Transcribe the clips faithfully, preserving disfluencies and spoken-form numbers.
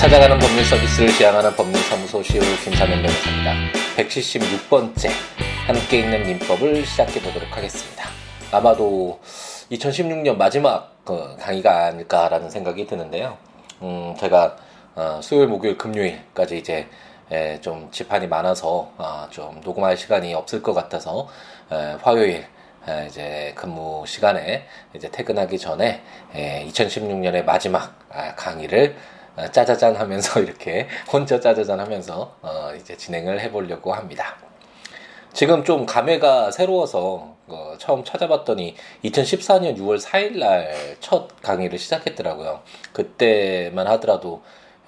찾아가는 법률 서비스를 지향하는 법률사무소 씨이오 김사면 변호사입니다. 백칠십육 번째 함께 있는 민법을 시작해 보도록 하겠습니다. 아마도 이천십육 년 마지막 그 강의가 아닐까라는 생각이 드는데요. 음, 제가 어, 수요일, 목요일, 금요일까지 이제 에, 좀 집안이 많아서 어, 좀 녹음할 시간이 없을 것 같아서 에, 화요일 에, 이제 근무 시간에 이제 퇴근하기 전에 에, 이천십육 년의 마지막 아, 강의를 짜자잔 하면서 이렇게 혼자 짜자잔 하면서 어 이제 진행을 해보려고 합니다. 지금 좀 감회가 새로워서 어 처음 찾아봤더니 이천십사 년 유월 사일날 첫 강의를 시작했더라고요. 그때만 하더라도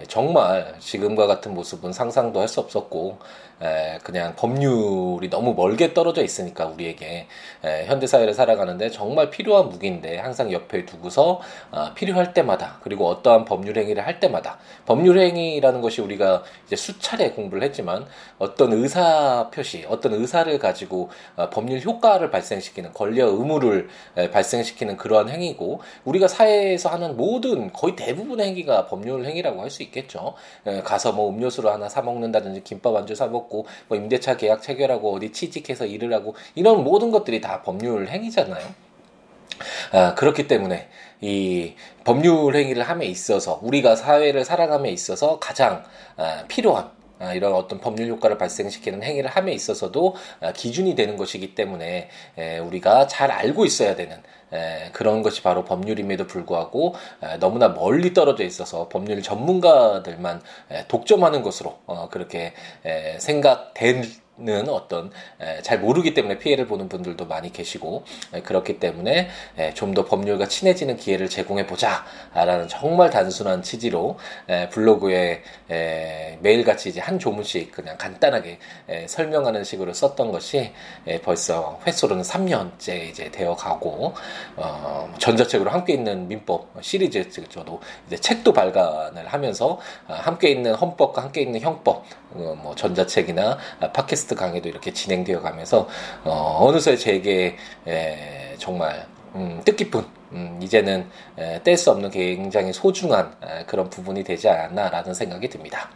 정말 지금과 같은 모습은 상상도 할 수 없었고 에 그냥 법률이 너무 멀게 떨어져 있으니까 우리에게 현대사회를 살아가는데 정말 필요한 무기인데 항상 옆에 두고서 어 필요할 때마다 그리고 어떠한 법률 행위를 할 때마다 법률 행위라는 것이 우리가 이제 수차례 공부를 했지만 어떤 의사 표시, 어떤 의사를 가지고 어 법률 효과를 발생시키는 권리와 의무를 발생시키는 그러한 행위고 우리가 사회에서 하는 모든 거의 대부분의 행위가 법률 행위라고 할 수 있겠죠. 가서 뭐 음료수를 하나 사 먹는다든지 김밥 안주 사 먹고 뭐 임대차 계약 체결하고 어디 취직해서 일을 하고 이런 모든 것들이 다 법률 행위잖아요. 아, 그렇기 때문에 이 법률 행위를 함에 있어서 우리가 사회를 살아감에 있어서 가장 아, 필요한 이런 어떤 법률 효과를 발생시키는 행위를 함에 있어서도 기준이 되는 것이기 때문에 우리가 잘 알고 있어야 되는 그런 것이 바로 법률임에도 불구하고 너무나 멀리 떨어져 있어서 법률 전문가들만 독점하는 것으로 그렇게 생각된 는 어떤 잘 모르기 때문에 피해를 보는 분들도 많이 계시고 그렇기 때문에 좀 더 법률과 친해지는 기회를 제공해 보자라는 정말 단순한 취지로 블로그에 매일같이 이제 한 조문씩 그냥 간단하게 설명하는 식으로 썼던 것이 벌써 횟수로는 삼 년째 이제 되어가고 어, 전자책으로 함께 있는 민법 시리즈 즉 저도 이제 책도 발간을 하면서 함께 있는 헌법과 함께 있는 형법 뭐 전자책이나 팟캐스트 강의도 이렇게 진행되어 가면서 어, 어느새 제게 에, 정말 음, 뜻깊은 음, 이제는 뗄 수 없는 굉장히 소중한 에, 그런 부분이 되지 않았나라는 생각이 듭니다.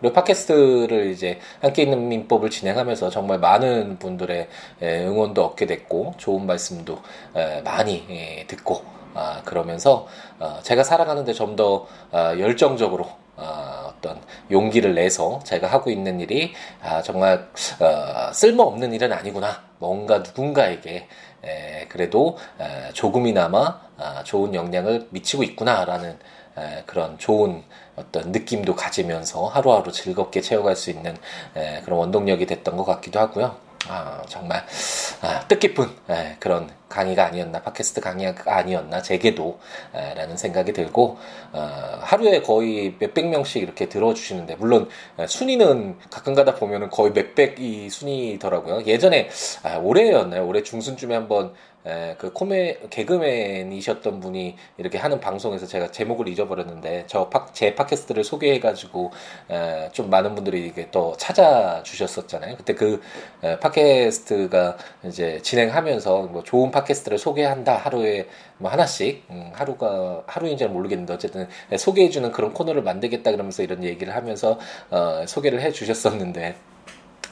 그리고 팟캐스트를 이제 함께 있는 민법을 진행하면서 정말 많은 분들의 에, 응원도 얻게 됐고 좋은 말씀도 에, 많이 에, 듣고 아, 그러면서 어, 제가 살아가는데 좀 더 어, 열정적으로 어, 어떤 용기를 내서 제가 하고 있는 일이 아, 정말 어, 쓸모없는 일은 아니구나. 뭔가 누군가에게 에, 그래도 에, 조금이나마 아, 좋은 영향을 미치고 있구나라는 에, 그런 좋은 어떤 느낌도 가지면서 하루하루 즐겁게 채워갈 수 있는 에, 그런 원동력이 됐던 것 같기도 하고요. 아, 정말 아, 뜻깊은 에, 그런 강의가 아니었나 팟캐스트 강의가 아니었나 제게도 에, 라는 생각이 들고 어, 하루에 거의 몇백 명씩 이렇게 들어주시는데 물론 에, 순위는 가끔가다 보면은 거의 몇백이 순위더라고요. 예전에 아, 올해였나요? 올해 중순쯤에 한번 에, 그 코메 개그맨이셨던 분이 이렇게 하는 방송에서 제가 제목을 잊어버렸는데 저 제 팟캐스트를 소개해가지고 에, 좀 많은 분들이 이게 또 찾아주셨었잖아요. 그때 그 에, 팟캐스트가 이제 진행하면서 뭐 좋은 팟캐스트를 소개한다 하루에 뭐 하나씩 음, 하루가 하루인지는 모르겠는데 어쨌든 에, 소개해주는 그런 코너를 만들겠다 그러면서 이런 얘기를 하면서 어, 소개를 해주셨었는데.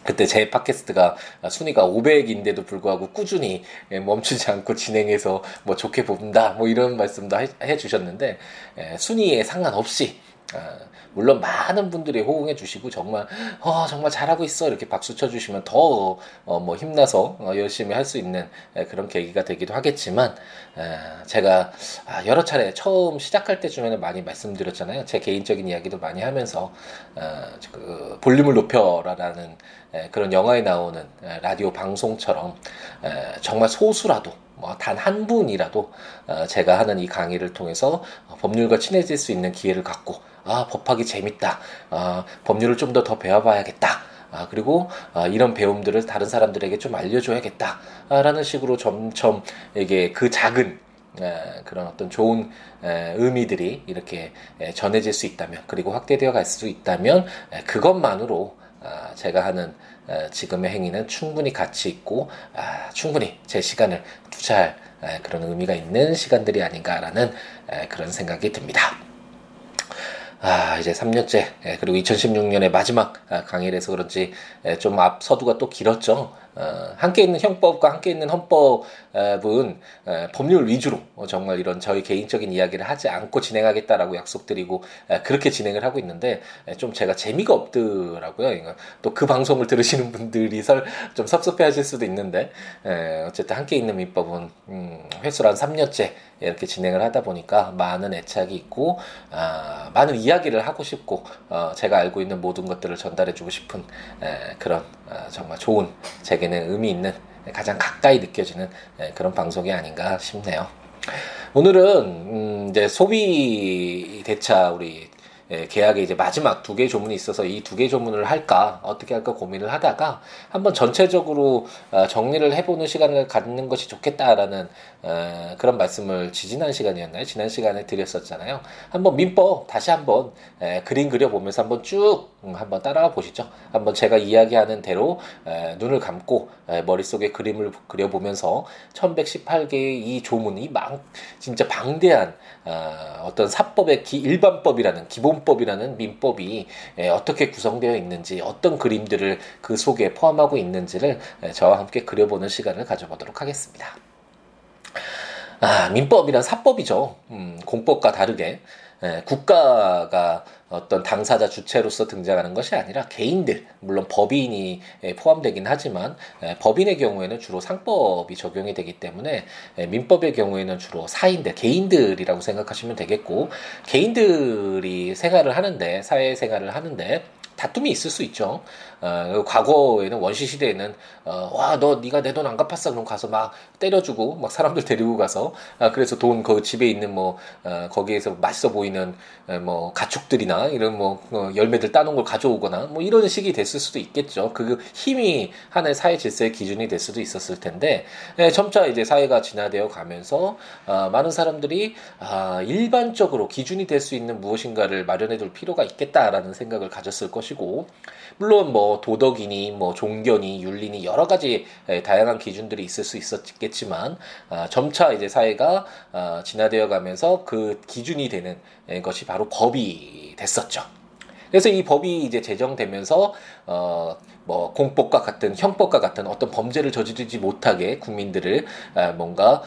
그때 제 팟캐스트가 순위가 오백인데도 불구하고 꾸준히 멈추지 않고 진행해서 뭐 좋게 본다 뭐 이런 말씀도 해주셨는데 순위에 상관없이 물론 많은 분들이 호응해 주시고 정말 어, 정말 잘하고 있어 이렇게 박수 쳐주시면 더 뭐 힘나서 열심히 할 수 있는 그런 계기가 되기도 하겠지만 제가 여러 차례 처음 시작할 때쯤에는 많이 말씀드렸잖아요. 제 개인적인 이야기도 많이 하면서 볼륨을 높여라라는 그런 영화에 나오는 라디오 방송처럼 정말 소수라도 단 한 분이라도 제가 하는 이 강의를 통해서 법률과 친해질 수 있는 기회를 갖고 아 법학이 재밌다 아, 법률을 좀 더 더 배워봐야겠다 아, 그리고 아, 이런 배움들을 다른 사람들에게 좀 알려줘야겠다 아, 라는 식으로 점점 이게 그 작은 에, 그런 어떤 좋은 에, 의미들이 이렇게 에, 전해질 수 있다면 그리고 확대되어 갈 수 있다면 에, 그것만으로 아, 제가 하는 에, 지금의 행위는 충분히 가치 있고 아, 충분히 제 시간을 투자할 에, 그런 의미가 있는 시간들이 아닌가라는 에, 그런 생각이 듭니다. 아, 이제 삼 년째, 예, 그리고 이천십육 년에 마지막 강의를 해서 그런지 예, 좀 앞 서두가 또 길었죠. 어, 함께 있는 형법과 함께 있는 헌법은 에, 법률 위주로 어, 정말 이런 저희 개인적인 이야기를 하지 않고 진행하겠다라고 약속드리고 에, 그렇게 진행을 하고 있는데 에, 좀 제가 재미가 없더라고요. 또 그 방송을 들으시는 분들이 설, 좀 섭섭해하실 수도 있는데 에, 어쨌든 함께 있는 민법은 음, 회수를 한 삼 년째 이렇게 진행을 하다 보니까 많은 애착이 있고 아, 많은 이야기를 하고 싶고 어, 제가 알고 있는 모든 것들을 전달해주고 싶은 에, 그런 어, 정말 좋은 제가 는 의미 있는 가장 가까이 느껴지는 그런 방송이 아닌가 싶네요. 오늘은 음 이제 소비 대차 우리 계약의 이제 마지막 두 개의 조문이 있어서 이 두 개의 조문을 할까 어떻게 할까 고민을 하다가 한번 전체적으로 정리를 해보는 시간을 갖는 것이 좋겠다라는 그런 말씀을 지난 시간이었나요? 지난 시간에 드렸었잖아요. 한번 민법 다시 한번 그림 그려보면서 한번 쭉 한번 따라와 보시죠. 한번 제가 이야기하는 대로 눈을 감고 머릿속에 그림을 그려보면서 천백십팔 개의 이 조문이 막 진짜 방대한 어떤 사법의 기, 일반법이라는 기본 법이라는 민법이 어떻게 구성되어 있는지 어떤 그림들을 그 속에 포함하고 있는지를 저와 함께 그려보는 시간을 가져보도록 하겠습니다. 아, 민법이란 사법이죠. 음, 공법과 다르게 예, 국가가 어떤 당사자 주체로서 등장하는 것이 아니라 개인들, 물론 법인이 포함되긴 하지만 예, 법인의 경우에는 주로 상법이 적용이 되기 때문에 예, 민법의 경우에는 주로 사인들, 개인들이라고 생각하시면 되겠고 개인들이 생활을 하는데, 사회생활을 하는데 다툼이 있을 수 있죠. 어, 과거에는 원시 시대에는 어, 와, 너 네가 내 돈 안 갚았어. 그럼 가서 막 때려주고 막 사람들 데리고 가서 아, 그래서 돈 그 집에 있는 뭐 어, 거기에서 맛있어 보이는 에, 뭐 가축들이나 이런 뭐 어, 열매들 따놓은 걸 가져오거나 뭐 이런 식이 됐을 수도 있겠죠. 그 힘이 하나의 사회 질서의 기준이 될 수도 있었을 텐데 에, 점차 이제 사회가 진화되어 가면서 어, 많은 사람들이 아, 일반적으로 기준이 될 수 있는 무엇인가를 마련해둘 필요가 있겠다라는 생각을 가졌을 것이. 물론 뭐 도덕이니 뭐 종교니 윤리니 여러 가지 다양한 기준들이 있을 수 있었겠지만 아, 점차 이제 사회가 아, 진화되어 가면서 그 기준이 되는 것이 바로 법이 됐었죠. 그래서 이 법이 이제 제정되면서 어, 뭐 공법과 같은 형법과 같은 어떤 범죄를 저지르지 못하게 국민들을 뭔가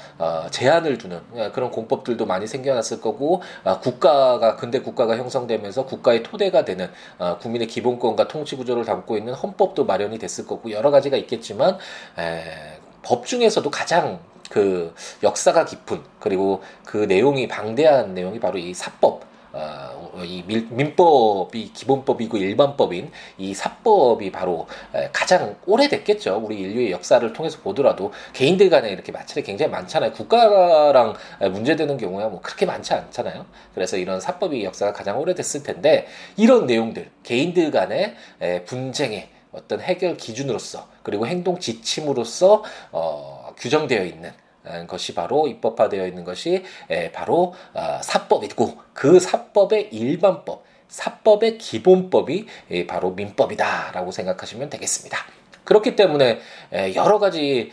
제한을 두는 그런 공법들도 많이 생겨났을 거고 국가가 근대 국가가 형성되면서 국가의 토대가 되는 국민의 기본권과 통치구조를 담고 있는 헌법도 마련이 됐을 거고 여러 가지가 있겠지만 법 중에서도 가장 그 역사가 깊은 그리고 그 내용이 방대한 내용이 바로 이 사법 어, 이 민법이 기본법이고 일반법인 이 사법이 바로 가장 오래됐겠죠. 우리 인류의 역사를 통해서 보더라도 개인들 간에 이렇게 마찰이 굉장히 많잖아요. 국가랑 문제되는 경우야 뭐 그렇게 많지 않잖아요. 그래서 이런 사법이 역사가 가장 오래됐을 텐데 이런 내용들 개인들 간의 분쟁의 어떤 해결 기준으로서 그리고 행동 지침으로서 어, 규정되어 있는 것이 바로 입법화되어 있는 것이 바로 사법이고 그 사법의 일반법, 사법의 기본법이 바로 민법이다라고 생각하시면 되겠습니다. 그렇기 때문에 여러 가지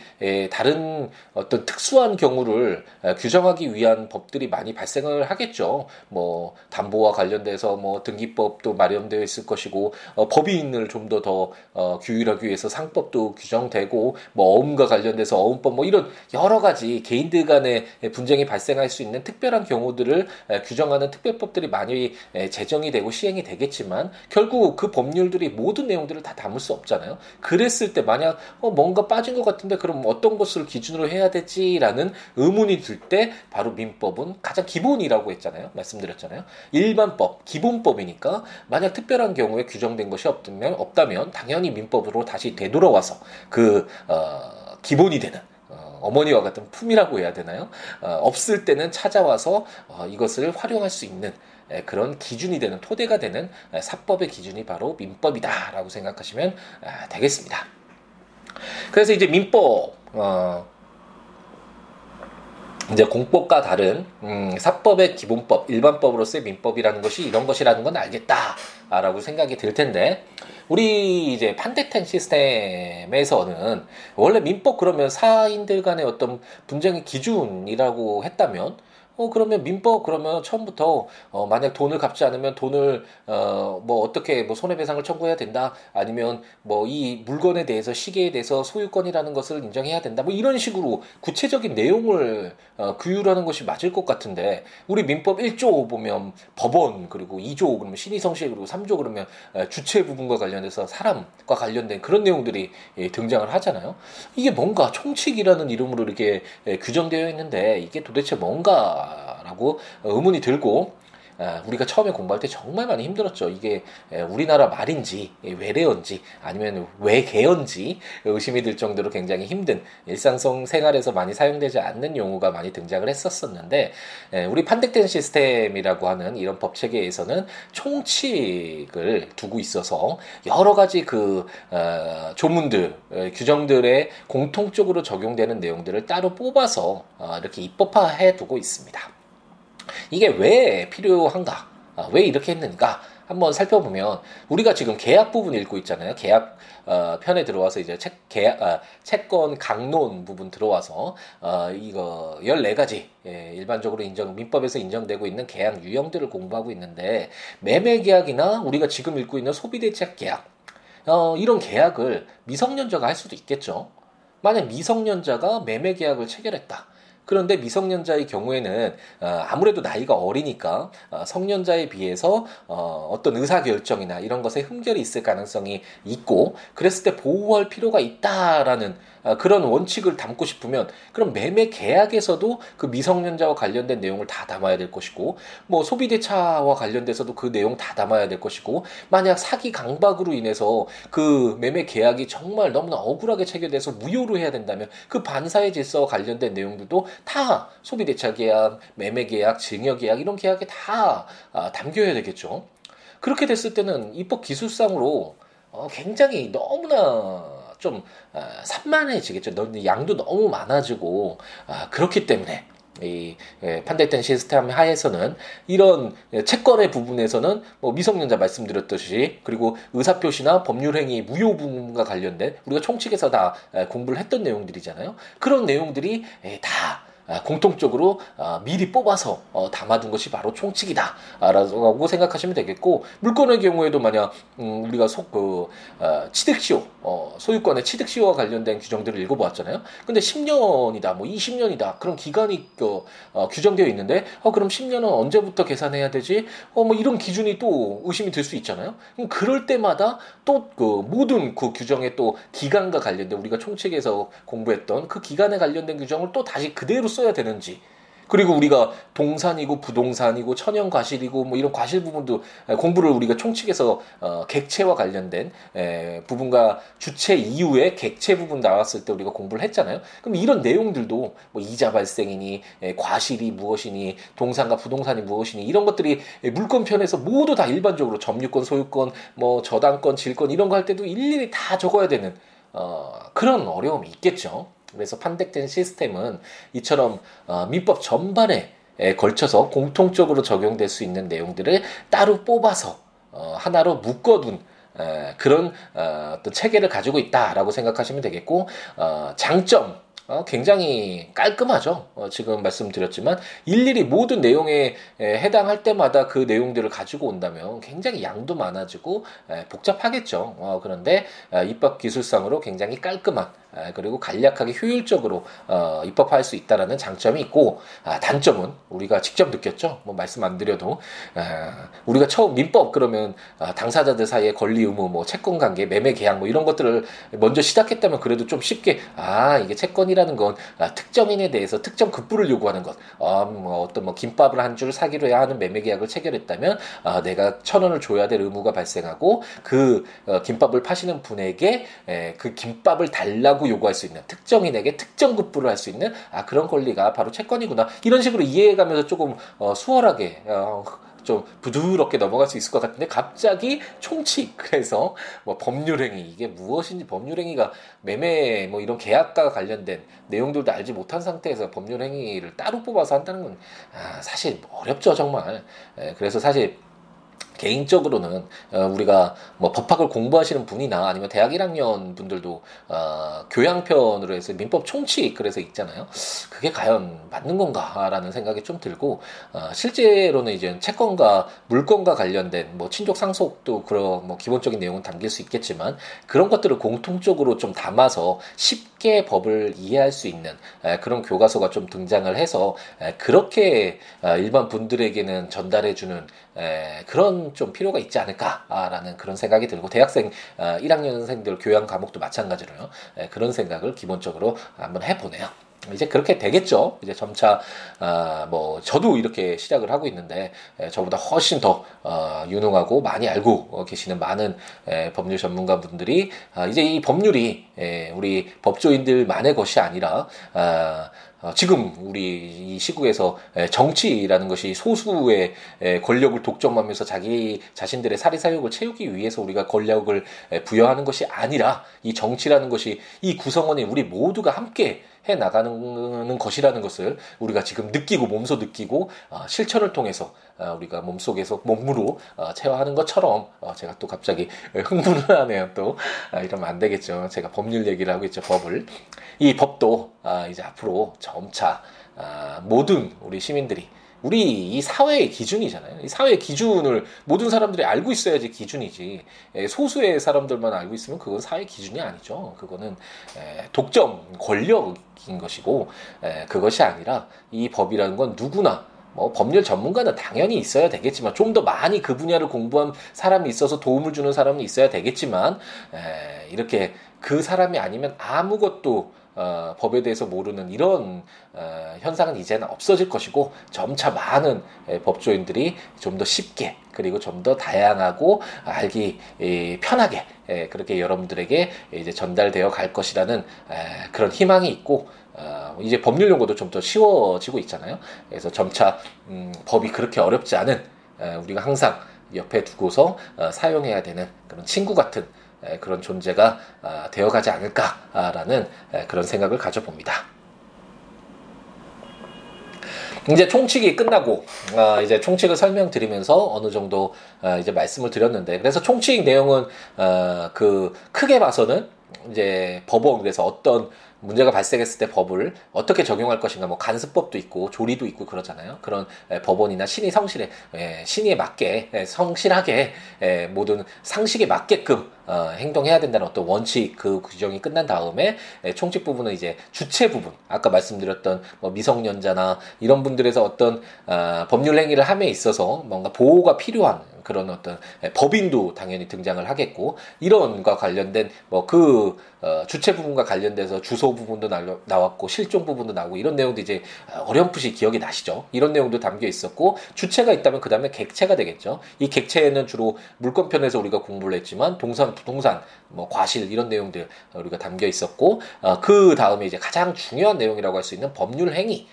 다른 어떤 특수한 경우를 규정하기 위한 법들이 많이 발생을 하겠죠. 뭐 담보와 관련돼서 뭐 등기법도 마련되어 있을 것이고 어, 법인을 좀 더 더 어, 규율하기 위해서 상법도 규정되고 뭐 어음과 관련돼서 어음법 뭐 이런 여러 가지 개인들 간의 분쟁이 발생할 수 있는 특별한 경우들을 규정하는 특별법들이 많이 제정이 되고 시행이 되겠지만 결국 그 법률들이 모든 내용들을 다 담을 수 없잖아요. 그래서 때 만약 어, 뭔가 빠진 것 같은데 그럼 어떤 것을 기준으로 해야 되지라는 의문이 들 때 바로 민법은 가장 기본이라고 했잖아요. 말씀드렸잖아요. 일반법, 기본법이니까 만약 특별한 경우에 규정된 것이 없다면, 없다면 당연히 민법으로 다시 되돌아와서 그 어, 기본이 되는 어, 어머니와 같은 품이라고 해야 되나요? 어, 없을 때는 찾아와서 어, 이것을 활용할 수 있는 그런 기준이 되는 토대가 되는 사법의 기준이 바로 민법이다라고 생각하시면 되겠습니다. 그래서 이제 민법 어, 이제 공법과 다른 음, 사법의 기본법, 일반법으로서의 민법이라는 것이 이런 것이라는 건 알겠다라고 생각이 들 텐데 우리 이제 판대택 시스템에서는 원래 민법 그러면 사인들 간의 어떤 분쟁의 기준이라고 했다면 어, 그러면 민법 그러면 처음부터 어, 만약 돈을 갚지 않으면 돈을 어, 뭐 어떻게 뭐 손해배상을 청구해야 된다. 아니면 뭐 이 물건에 대해서 시계에 대해서 소유권이라는 것을 인정해야 된다. 뭐 이런 식으로 구체적인 내용을 어, 규율하는 것이 맞을 것 같은데 우리 민법 일 조 보면 법원 그리고 이 조 그러면 신의성실 그리고 삼 조 그러면 주체 부분과 관련해서 사람과 관련된 그런 내용들이 예, 등장을 하잖아요. 이게 뭔가 총칙이라는 이름으로 이렇게 예, 규정되어 있는데 이게 도대체 뭔가라고 의문이 들고 우리가 처음에 공부할 때 정말 많이 힘들었죠. 이게 우리나라 말인지 외래어인지 아니면 외계어인지 의심이 들 정도로 굉장히 힘든 일상성 생활에서 많이 사용되지 않는 용어가 많이 등장을 했었었는데 우리 판택된 시스템이라고 하는 이런 법체계에서는 총칙을 두고 있어서 여러 가지 그 조문들, 규정들의 공통적으로 적용되는 내용들을 따로 뽑아서 이렇게 입법화해 두고 있습니다. 이게 왜 필요한가? 왜 이렇게 했는가? 한번 살펴보면 우리가 지금 계약 부분 읽고 있잖아요. 계약 어, 편에 들어와서 이제 책 계약 어, 채권 강론 부분 들어와서 어, 이거 열네 가지 예, 일반적으로 인정 민법에서 인정되고 있는 계약 유형들을 공부하고 있는데 매매 계약이나 우리가 지금 읽고 있는 소비 대책 계약 어, 이런 계약을 미성년자가 할 수도 있겠죠. 만약 미성년자가 매매 계약을 체결했다. 그런데 미성년자의 경우에는 아무래도 나이가 어리니까 성년자에 비해서 어떤 의사결정이나 이런 것에 흠결이 있을 가능성이 있고 그랬을 때 보호할 필요가 있다라는 그런 원칙을 담고 싶으면 그럼 매매 계약에서도 그 미성년자와 관련된 내용을 다 담아야 될 것이고 뭐 소비대차와 관련돼서도 그 내용 다 담아야 될 것이고 만약 사기 강박으로 인해서 그 매매 계약이 정말 너무나 억울하게 체결돼서 무효로 해야 된다면 그 반사의 질서와 관련된 내용들도 다 소비대차 계약, 매매 계약, 증여 계약 이런 계약에 다 담겨야 되겠죠. 그렇게 됐을 때는 입법 기술상으로 굉장히 너무나 좀 산만해지겠죠. 양도 너무 많아지고 그렇기 때문에 이 판택된 시스템 하에서는 이런 채권의 부분에서는 뭐 미성년자 말씀드렸듯이 그리고 의사표시나 법률행위 무효 부분과 관련된 우리가 총칙에서 다 공부를 했던 내용들이잖아요. 그런 내용들이 다 공통적으로 미리 뽑아서 담아둔 것이 바로 총칙이다라고 생각하시면 되겠고 물건의 경우에도 만약 우리가 그 취득시효 소유권의 취득시효와 관련된 규정들을 읽어보았잖아요. 근데 십 년이다, 뭐 이십 년이다 그런 기간이 규정되어 있는데 어 그럼 십 년은 언제부터 계산해야 되지? 어 뭐 이런 기준이 또 의심이 들 수 있잖아요. 그럼 그럴 때마다 또 그 모든 그 규정의 또 기간과 관련된 우리가 총칙에서 공부했던 그 기간에 관련된 규정을 또 다시 그대로 써야 되는지 그리고 우리가 동산이고 부동산이고 천연과실이고 뭐 이런 과실 부분도 공부를 우리가 총칙에서 어, 객체와 관련된 에, 부분과 주체 이후에 객체 부분 나왔을 때 우리가 공부를 했잖아요. 그럼 이런 내용들도 뭐 이자 발생이니 에, 과실이 무엇이니 동산과 부동산이 무엇이니 이런 것들이 에, 물권 편에서 모두 다 일반적으로 점유권, 소유권, 뭐 저당권, 질권 이런 거 할 때도 일일이 다 적어야 되는 어, 그런 어려움이 있겠죠. 그래서 판택된 시스템은 이처럼 민법 전반에 걸쳐서 공통적으로 적용될 수 있는 내용들을 따로 뽑아서 하나로 묶어둔 그런 어떤 체계를 가지고 있다라고 생각하시면 되겠고 장점 굉장히 깔끔하죠. 지금 말씀드렸지만 일일이 모든 내용에 해당할 때마다 그 내용들을 가지고 온다면 굉장히 양도 많아지고 복잡하겠죠. 그런데 입법 기술상으로 굉장히 깔끔한 그리고 간략하게 효율적으로 입법할 수 있다는 장점이 있고 단점은 우리가 직접 느꼈죠. 뭐 말씀 안 드려도 우리가 처음 민법 그러면 당사자들 사이의 권리 의무 뭐 채권관계 매매 계약 뭐 이런 것들을 먼저 시작했다면 그래도 좀 쉽게 아 이게 채권이라 라는 건 특정인에 대해서 특정 급부를 요구하는 것, 어, 뭐 어떤 뭐 김밥을 한 줄 사기로 해야 하는 매매 계약을 체결했다면 어, 내가 천 원을 줘야 될 의무가 발생하고 그 어, 김밥을 파시는 분에게 에, 그 김밥을 달라고 요구할 수 있는 특정인에게 특정 급부를 할 수 있는 아 그런 권리가 바로 채권이구나 이런 식으로 이해해가면서 조금 어, 수월하게. 어, 좀 부드럽게 넘어갈 수 있을 것 같은데 갑자기 총칙 그래서 뭐 법률행위 이게 무엇인지 법률행위가 매매 뭐 이런 계약과 관련된 내용들도 알지 못한 상태에서 법률행위를 따로 뽑아서 한다는 건 아, 사실 어렵죠 정말. 에, 그래서 사실 개인적으로는 어, 우리가 뭐 법학을 공부하시는 분이나 아니면 대학 일 학년 분들도 어, 교양편으로 해서 민법 총칙 그래서 있잖아요. 그게 과연 맞는 건가라는 생각이 좀 들고, 어, 실제로는 이제 채권과 물권과 관련된 뭐 친족 상속도 그런 뭐 기본적인 내용은 담길 수 있겠지만 그런 것들을 공통적으로 좀 담아서 쉽게 법을 이해할 수 있는 에, 그런 교과서가 좀 등장을 해서 에, 그렇게 에, 일반 분들에게는 전달해주는 에, 그런 좀 필요가 있지 않을까라는 그런 생각이 들고, 대학생 어, 일 학년생들 교양 과목도 마찬가지로요. 에, 그런 생각을 기본적으로 한번 해보네요. 이제 그렇게 되겠죠. 이제 점차 아, 뭐 저도 이렇게 시작을 하고 있는데 에, 저보다 훨씬 더 어, 유능하고 많이 알고 어, 계시는 많은 에, 법률 전문가분들이 아, 이제 이 법률이 에, 우리 법조인들만의 것이 아니라 아, 어, 지금 우리 이 시국에서 정치라는 것이 소수의 권력을 독점하면서 자기 자신들의 사리사욕을 채우기 위해서 우리가 권력을 부여하는 것이 아니라 이 정치라는 것이 이 구성원이 우리 모두가 함께 해나가는 것이라는 것을 우리가 지금 느끼고 몸소 느끼고 실천을 통해서 우리가 몸속에서 몸으로 체화하는 것처럼, 제가 또 갑자기 흥분을 하네요. 또 이러면 안 되겠죠. 제가 법률 얘기를 하고 있죠. 법을, 이 법도 이제 앞으로 점차 모든 우리 시민들이, 우리 이 사회의 기준이잖아요. 이 사회의 기준을 모든 사람들이 알고 있어야지 기준이지, 소수의 사람들만 알고 있으면 그건 사회 기준이 아니죠. 그거는 독점 권력인 것이고, 그것이 아니라 이 법이라는 건 누구나 뭐 법률 전문가는 당연히 있어야 되겠지만, 좀 더 많이 그 분야를 공부한 사람이 있어서 도움을 주는 사람은 있어야 되겠지만, 에, 이렇게 그 사람이 아니면 아무것도 어, 법에 대해서 모르는 이런 어, 현상은 이제는 없어질 것이고, 점차 많은 에, 법조인들이 좀 더 쉽게 그리고 좀 더 다양하고 알기 에, 편하게 에, 그렇게 여러분들에게 이제 전달되어 갈 것이라는 에, 그런 희망이 있고, 어, 이제 법률 용어도 좀 더 쉬워지고 있잖아요. 그래서 점차 음, 법이 그렇게 어렵지 않은, 에, 우리가 항상 옆에 두고서 어, 사용해야 되는 그런 친구 같은 에, 그런 존재가 어, 되어가지 않을까라는 에, 그런 생각을 가져봅니다. 이제 총칙이 끝나고, 아, 이제 총칙을 설명드리면서 어느 정도 아, 이제 말씀을 드렸는데, 그래서 총칙 내용은 아, 그 크게 봐서는 이제 법원, 그래서 어떤 문제가 발생했을 때 법을 어떻게 적용할 것인가, 뭐 간수법도 있고 조리도 있고 그러잖아요. 그런 법원이나 신의 성실에, 신의에 맞게 성실하게 모든 상식에 맞게끔 행동해야 된다는 어떤 원칙, 그 규정이 끝난 다음에 총칙 부분은 이제 주체 부분, 아까 말씀드렸던 뭐 미성년자나 이런 분들에서 어떤 법률 행위를 함에 있어서 뭔가 보호가 필요한 그런 어떤 법인도 당연히 등장을 하겠고, 이런과 관련된 뭐 그 주체 부분과 관련돼서 주소 부분도 나왔고 실종 부분도 나오고 이런 내용도 이제 어렴풋이 기억이 나시죠. 이런 내용도 담겨 있었고, 주체가 있다면 그 다음에 객체가 되겠죠. 이 객체는 주로 물권편에서 우리가 공부를 했지만 동산, 부동산, 뭐 과실 이런 내용들 우리가 담겨 있었고, 그 다음에 이제 가장 중요한 내용이라고 할 수 있는 법률 행위,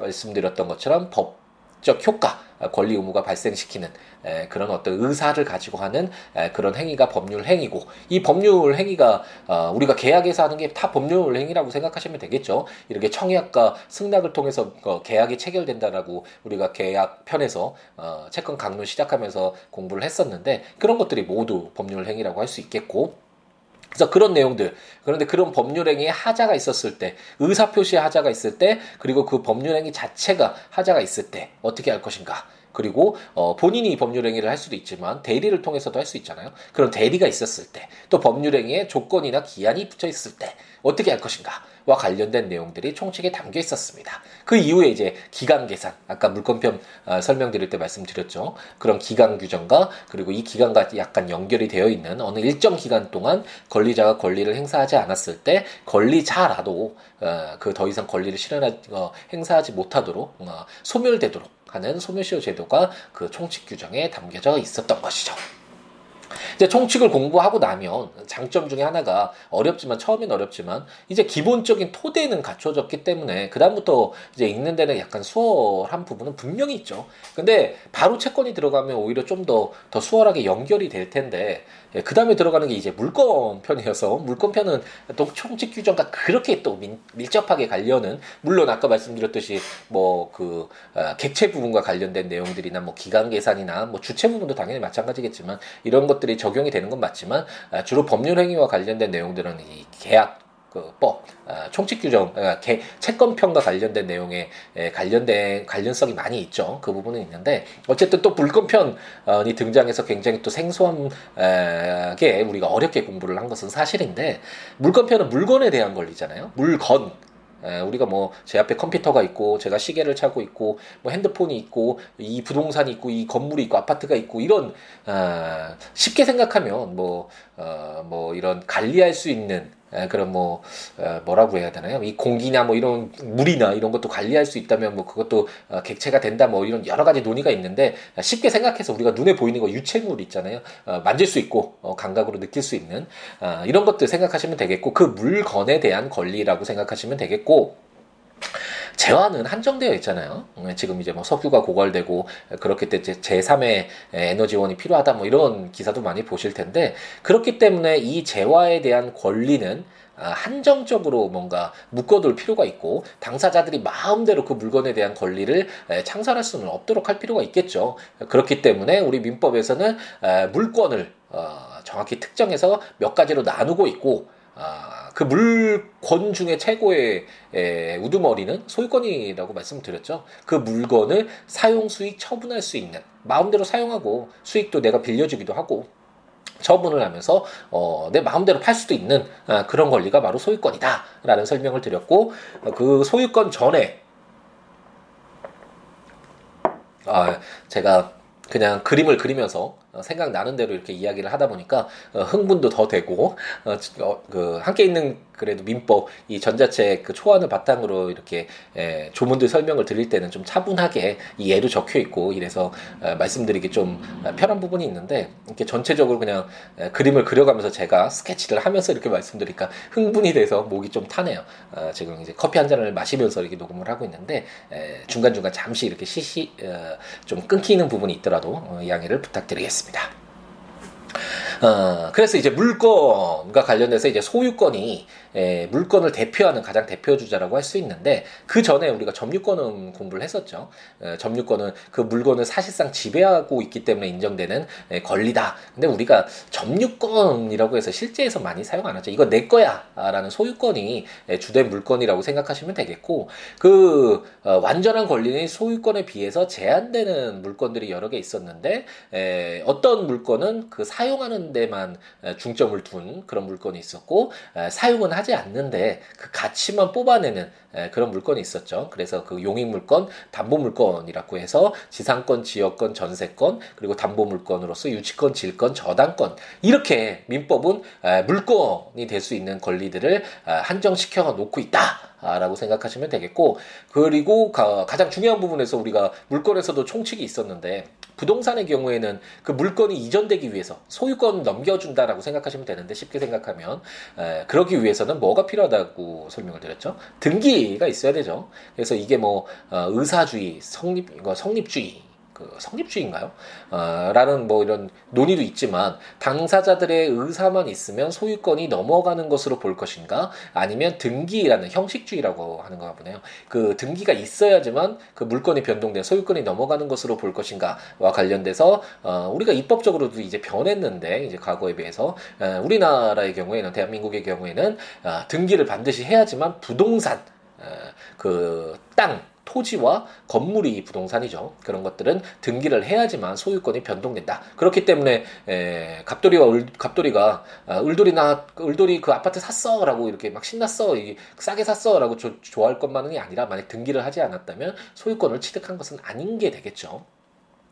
말씀드렸던 것처럼 법 적 효과, 권리 의무가 발생시키는 에, 그런 어떤 의사를 가지고 하는 에, 그런 행위가 법률 행위고, 이 법률 행위가 어, 우리가 계약에서 하는 게 다 법률 행위라고 생각하시면 되겠죠. 이렇게 청약과 승낙을 통해서 어, 계약이 체결된다라고 우리가 계약 편에서 어, 채권 강론 시작하면서 공부를 했었는데, 그런 것들이 모두 법률 행위라고 할 수 있겠고, 그래서 그런 내용들, 그런데 그런 법률행위에 하자가 있었을 때, 의사표시에 하자가 있을 때, 그리고 그 법률행위 자체가 하자가 있을 때 어떻게 할 것인가, 그리고 어, 본인이 법률행위를 할 수도 있지만 대리를 통해서도 할 수 있잖아요. 그런 대리가 있었을 때, 또 법률행위에 조건이나 기한이 붙여 있을 때 어떻게 할 것인가와 관련된 내용들이 총칙에 담겨 있었습니다. 그 이후에 이제 기간 계산, 아까 물권편 어, 설명드릴 때 말씀드렸죠. 그런 기간 규정과, 그리고 이 기간과 약간 연결이 되어 있는 어느 일정 기간 동안 권리자가 권리를 행사하지 않았을 때 권리자라도 어, 그 더 이상 권리를 실현하, 어, 행사하지 못하도록 어, 소멸되도록 하는 소멸시효 제도가 그 총칙 규정에 담겨져 있었던 것이죠. 이제 총칙을 공부하고 나면 장점 중에 하나가 어렵지만 처음엔 어렵지만 이제 기본적인 토대는 갖춰졌기 때문에 그다음부터 이제 읽는 데는 약간 수월한 부분은 분명히 있죠. 근데 바로 채권이 들어가면 오히려 좀 더 더 수월하게 연결이 될 텐데 예, 그다음에 들어가는 게 이제 물권 편이어서 물권 편은 또 총칙 규정과 그렇게 또 민, 밀접하게 관련은 물론 아까 말씀드렸듯이 뭐 그 아, 객체 부분과 관련된 내용들이나 뭐 기간 계산이나 뭐 주체 부분도 당연히 마찬가지겠지만 이런 것들이 적용이 되는 건 맞지만 아, 주로 법률 행위와 관련된 내용들은 이 계약 그 법, 아, 총칙 규정, 아, 개, 채권편과 관련된 내용에 에, 관련된 관련성이 많이 있죠. 그 부분은 있는데 어쨌든 또 물권편이 등장해서 굉장히 또 생소하게 우리가 어렵게 공부를 한 것은 사실인데 물권편은 물건에 대한 권리잖아요. 물건. 에, 우리가 뭐 제 앞에 컴퓨터가 있고 제가 시계를 차고 있고 뭐 핸드폰이 있고 이 부동산이 있고 이 건물이 있고 아파트가 있고 이런 아, 쉽게 생각하면 뭐, 어, 뭐 이런 관리할 수 있는 에, 그럼 뭐 에, 뭐라고 해야 되나요? 이 공기나 뭐 이런 물이나 이런 것도 관리할 수 있다면 뭐 그것도 어, 객체가 된다 뭐 이런 여러 가지 논의가 있는데 쉽게 생각해서 우리가 눈에 보이는 거 유체물 있잖아요. 어, 만질 수 있고 어, 감각으로 느낄 수 있는 어, 이런 것들 생각하시면 되겠고 그 물건에 대한 권리라고 생각하시면 되겠고. 재화는 한정되어 있잖아요. 지금 이제 뭐 석유가 고갈되고 그렇기 때문에 제삼의 에너지원이 필요하다 뭐 이런 기사도 많이 보실 텐데 그렇기 때문에 이 재화에 대한 권리는 한정적으로 뭔가 묶어둘 필요가 있고 당사자들이 마음대로 그 물건에 대한 권리를 창설할 수는 없도록 할 필요가 있겠죠. 그렇기 때문에 우리 민법에서는 물권을 정확히 특정해서 몇 가지로 나누고 있고 그 물권 중에 최고의 에, 우두머리는 소유권이라고 말씀드렸죠. 그 물건을 사용, 수익, 처분할 수 있는 마음대로 사용하고 수익도 내가 빌려주기도 하고 처분을 하면서 어, 내 마음대로 팔 수도 있는 아, 그런 권리가 바로 소유권이다 라는 설명을 드렸고 어, 그 소유권 전에 아, 제가 그냥 그림을 그리면서 생각나는 대로 이렇게 이야기를 하다 보니까 흥분도 더 되고 그 함께 있는 그래도 민법 이 전자책 그 초안을 바탕으로 이렇게 조문들 설명을 드릴 때는 좀 차분하게 이 예도 적혀 있고 이래서 말씀드리기 좀 편한 부분이 있는데 이렇게 전체적으로 그냥 그림을 그려가면서 제가 스케치를 하면서 이렇게 말씀드리니까 흥분이 돼서 목이 좀 타네요. 지금 이제 커피 한 잔을 마시면서 이렇게 녹음을 하고 있는데 중간중간 잠시 이렇게 시시 좀 끊기는 부분이 있더라도 양해를 부탁드리겠습니다. 어, 그래서 이제 물건과 관련돼서 이제 소유권이 에, 물건을 대표하는 가장 대표주자라고 할 수 있는데 그 전에 우리가 점유권은 공부를 했었죠. 에, 점유권은 그 물건을 사실상 지배하고 있기 때문에 인정되는 에, 권리다. 근데 우리가 점유권이라고 해서 실제에서 많이 사용 안 하죠. 이거 내 거야 라는 소유권이 에, 주된 물건이라고 생각하시면 되겠고 그 어, 완전한 권리는 소유권에 비해서 제한되는 물건들이 여러 개 있었는데 에, 어떤 물건은 그 사용하는 데만 에, 중점을 둔 그런 물건이 있었고 에, 사용은 하지 않는데 그 가치만 뽑아내는 그런 물건이 있었죠. 그래서 그 용익물권, 담보물권이라고 해서 지상권, 지역권, 전세권, 그리고 담보물권으로서 유치권, 질권, 저당권 이렇게 민법은 물권이 될 수 있는 권리들을 한정시켜 놓고 있다라고 생각하시면 되겠고 그리고 가장 중요한 부분에서 우리가 물권에서도 총칙이 있었는데 부동산의 경우에는 그 물건이 이전되기 위해서 소유권 넘겨준다라고 생각하시면 되는데 쉽게 생각하면 에, 그러기 위해서는 뭐가 필요하다고 설명을 드렸죠. 등기가 있어야 되죠. 그래서 이게 뭐 어, 의사주의, 성립, 성립주의 그 성립주의인가요? 어, 라는 뭐 이런 논의도 있지만 당사자들의 의사만 있으면 소유권이 넘어가는 것으로 볼 것인가 아니면 등기라는 형식주의라고 하는 건가 보네요. 그 등기가 있어야지만 그 물권이 변동된 소유권이 넘어가는 것으로 볼 것인가와 관련돼서 어, 우리가 입법적으로도 이제 변했는데 이제 과거에 비해서 어, 우리나라의 경우에는 대한민국의 경우에는 어, 등기를 반드시 해야지만 부동산 어, 그 땅 토지와 건물이 부동산이죠. 그런 것들은 등기를 해야지만 소유권이 변동된다. 그렇기 때문에 에, 갑돌이와 을, 갑돌이가 아, 을돌이나 을돌이 그 아파트 샀어라고 이렇게 막 신났어, 이, 싸게 샀어라고 조, 좋아할 것만이 아니라 만약 등기를 하지 않았다면 소유권을 취득한 것은 아닌 게 되겠죠.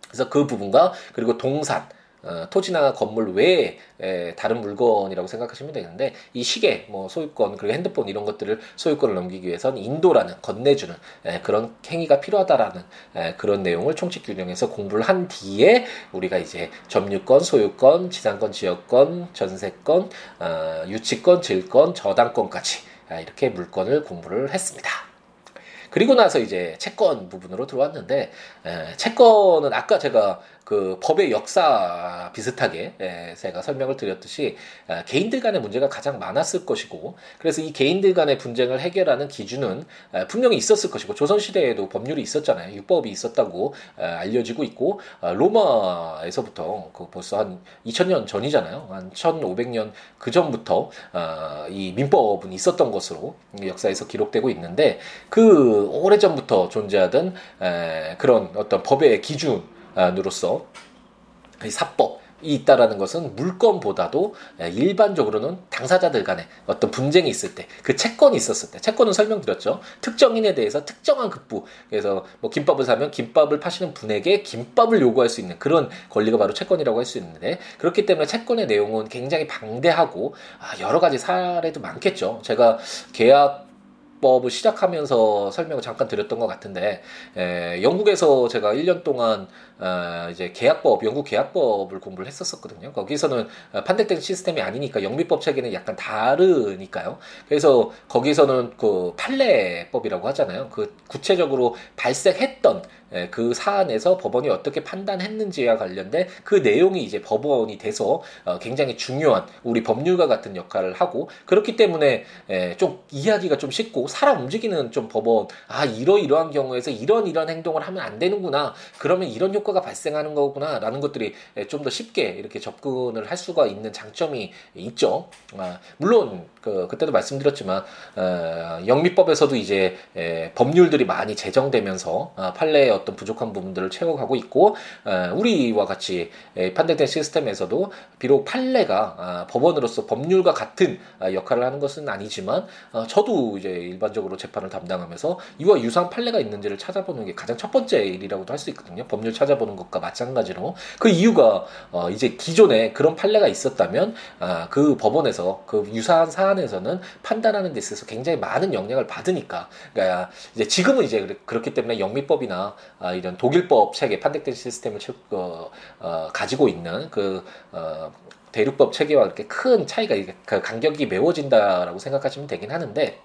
그래서 그 부분과 그리고 동산 어, 토지나 건물 외에 에, 다른 물건이라고 생각하시면 되는데, 이 시계, 뭐 소유권, 그리고 핸드폰 이런 것들을 소유권을 넘기기 위해서는 인도라는, 건네주는 에, 그런 행위가 필요하다라는 에, 그런 내용을 총칙규정에서 공부를 한 뒤에 우리가 이제 점유권, 소유권, 지상권, 지역권, 전세권, 어, 유치권, 질권, 저당권까지 에, 이렇게 물권을 공부를 했습니다. 그리고 나서 이제 채권 부분으로 들어왔는데, 에, 채권은 아까 제가 그 법의 역사 비슷하게 에, 제가 설명을 드렸듯이 에, 개인들 간의 문제가 가장 많았을 것이고, 그래서 이 개인들 간의 분쟁을 해결하는 기준은 에, 분명히 있었을 것이고, 조선시대에도 법률이 있었잖아요. 율법이 있었다고 에, 알려지고 있고, 에, 로마에서부터 그 벌써 한 이천 년 전이잖아요. 한 천오백 년 그 전부터 어, 이 민법은 있었던 것으로 역사에서 기록되고 있는데, 그 오래전부터 존재하던 에, 그런 어떤 법의 기준 으로서 이 사법이 있다라는 것은 물권보다도 일반적으로는 당사자들 간에 어떤 분쟁이 있을 때, 그 채권이 있었을 때, 채권은 설명드렸죠. 특정인에 대해서 특정한 급부, 그래서 뭐 김밥을 사면 김밥을 파시는 분에게 김밥을 요구할 수 있는 그런 권리가 바로 채권이라고 할 수 있는데, 그렇기 때문에 채권의 내용은 굉장히 방대하고 여러 가지 사례도 많겠죠. 제가 계약 법을 시작하면서 설명을 잠깐 드렸던 것 같은데, 에, 영국에서 제가 일 년 동안 어, 이제 계약법, 영국 계약법을 공부를 했었었거든요. 거기서는 판택된 시스템이 아니니까 영미법 체계는 약간 다르니까요. 그래서 거기서는 그 판례법이라고 하잖아요. 그 구체적으로 발생했던 에, 그 사안에서 법원이 어떻게 판단했는지와 관련된 그 내용이 이제 법원이 돼서 어, 굉장히 중요한 우리 법률과 같은 역할을 하고, 그렇기 때문에 에, 좀 이야기가 좀 쉽고 사람 움직이는 좀 법원, 아 이러이러한 경우에서 이런 이런 행동을 하면 안 되는구나, 그러면 이런 효과가 발생하는 거구나 라는 것들이 좀 더 쉽게 이렇게 접근을 할 수가 있는 장점이 있죠. 아, 물론 그, 그때도 말씀드렸지만 어, 영미법에서도 이제 에, 법률들이 많이 제정되면서 아, 판례의 어떤 부족한 부분들을 채워가고 있고, 어, 우리와 같이 에, 판단된 시스템에서도 비록 판례가 아, 법원으로서 법률과 같은 아, 역할을 하는 것은 아니지만, 아, 저도 이제 일반적으로 재판을 담당하면서 이와 유사한 판례가 있는지를 찾아보는 게 가장 첫 번째 일이라고도 할 수 있거든요. 법률 찾아보는 것과 마찬가지로. 그 이유가 어, 이제 기존에 그런 판례가 있었다면 아, 그 법원에서 그 유사한 사안에서는 판단하는 데 있어서 굉장히 많은 영향을 받으니까, 그러니까 이제 지금은 이제 그렇기 때문에 영미법이나 아, 이런 독일법 체계, 판택된 시스템을 채, 어, 어, 가지고 있는 그 어, 대륙법 체계와 그렇게 큰 차이가, 간격이 메워진다라고 생각하시면 되긴 하는데,